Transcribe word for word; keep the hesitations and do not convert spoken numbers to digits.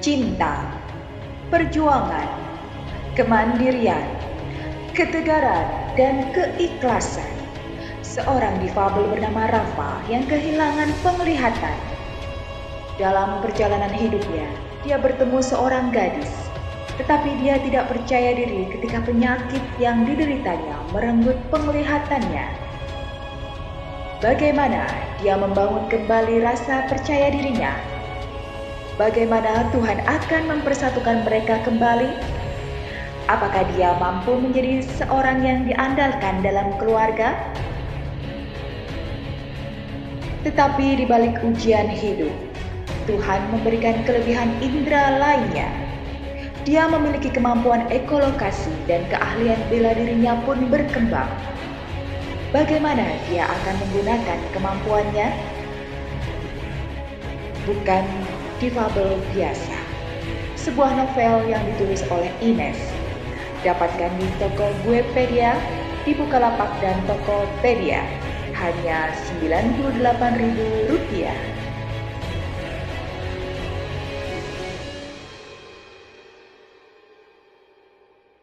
cinta, perjuangan, kemandirian, ketegaran, dan keikhlasan. Seorang difabel bernama Rafa yang kehilangan penglihatan. Dalam perjalanan hidupnya, dia bertemu seorang gadis. Tetapi dia tidak percaya diri ketika penyakit yang dideritanya merenggut penglihatannya. Bagaimana dia membangun kembali rasa percaya dirinya? Bagaimana Tuhan akan mempersatukan mereka kembali? Apakah dia mampu menjadi seorang yang diandalkan dalam keluarga? Tetapi di balik ujian hidup, Tuhan memberikan kelebihan indera lainnya. Dia memiliki kemampuan ekolokasi dan keahlian bela dirinya pun berkembang. Bagaimana dia akan menggunakan kemampuannya? Bukan Difabel Biasa, sebuah novel yang ditulis oleh Ines. Dapatkan di Tokopedia, di Bukalapak dan Tokopedia, hanya sembilan puluh delapan ribu rupiah.